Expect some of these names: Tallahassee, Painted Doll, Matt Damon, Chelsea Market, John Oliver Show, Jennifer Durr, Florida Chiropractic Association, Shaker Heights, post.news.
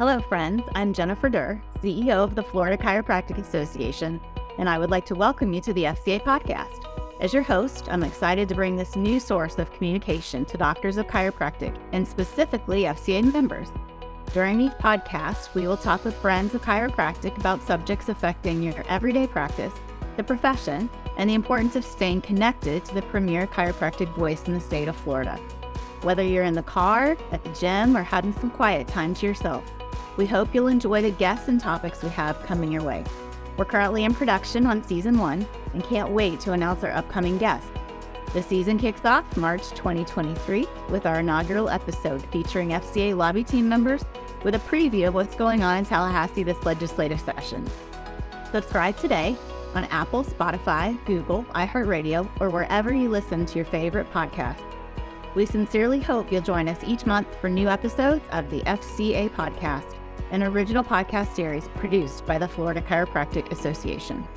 Hello, friends. I'm Jennifer Durr, CEO of the Florida Chiropractic Association, and I would like to welcome you to the FCA podcast. As your host, I'm excited to bring this new source of communication to doctors of chiropractic and specifically FCA members. During these podcasts, we will talk with friends of chiropractic about subjects affecting your everyday practice, the profession, and the importance of staying connected to the premier chiropractic voice in the state of Florida. Whether you're in the car, at the gym, or having some quiet time to yourself, we hope you'll enjoy the guests and topics we have coming your way. We're currently in production on Season 1 and can't wait to announce our upcoming guests. The season kicks off March 2023 with our inaugural episode featuring FCA lobby team members with a preview of what's going on in Tallahassee this legislative session. Subscribe today on Apple, Spotify, Google, iHeartRadio, or wherever you listen to your favorite podcast. We sincerely hope you'll join us each month for new episodes of the FCA podcast, an original podcast series produced by the Florida Chiropractic Association.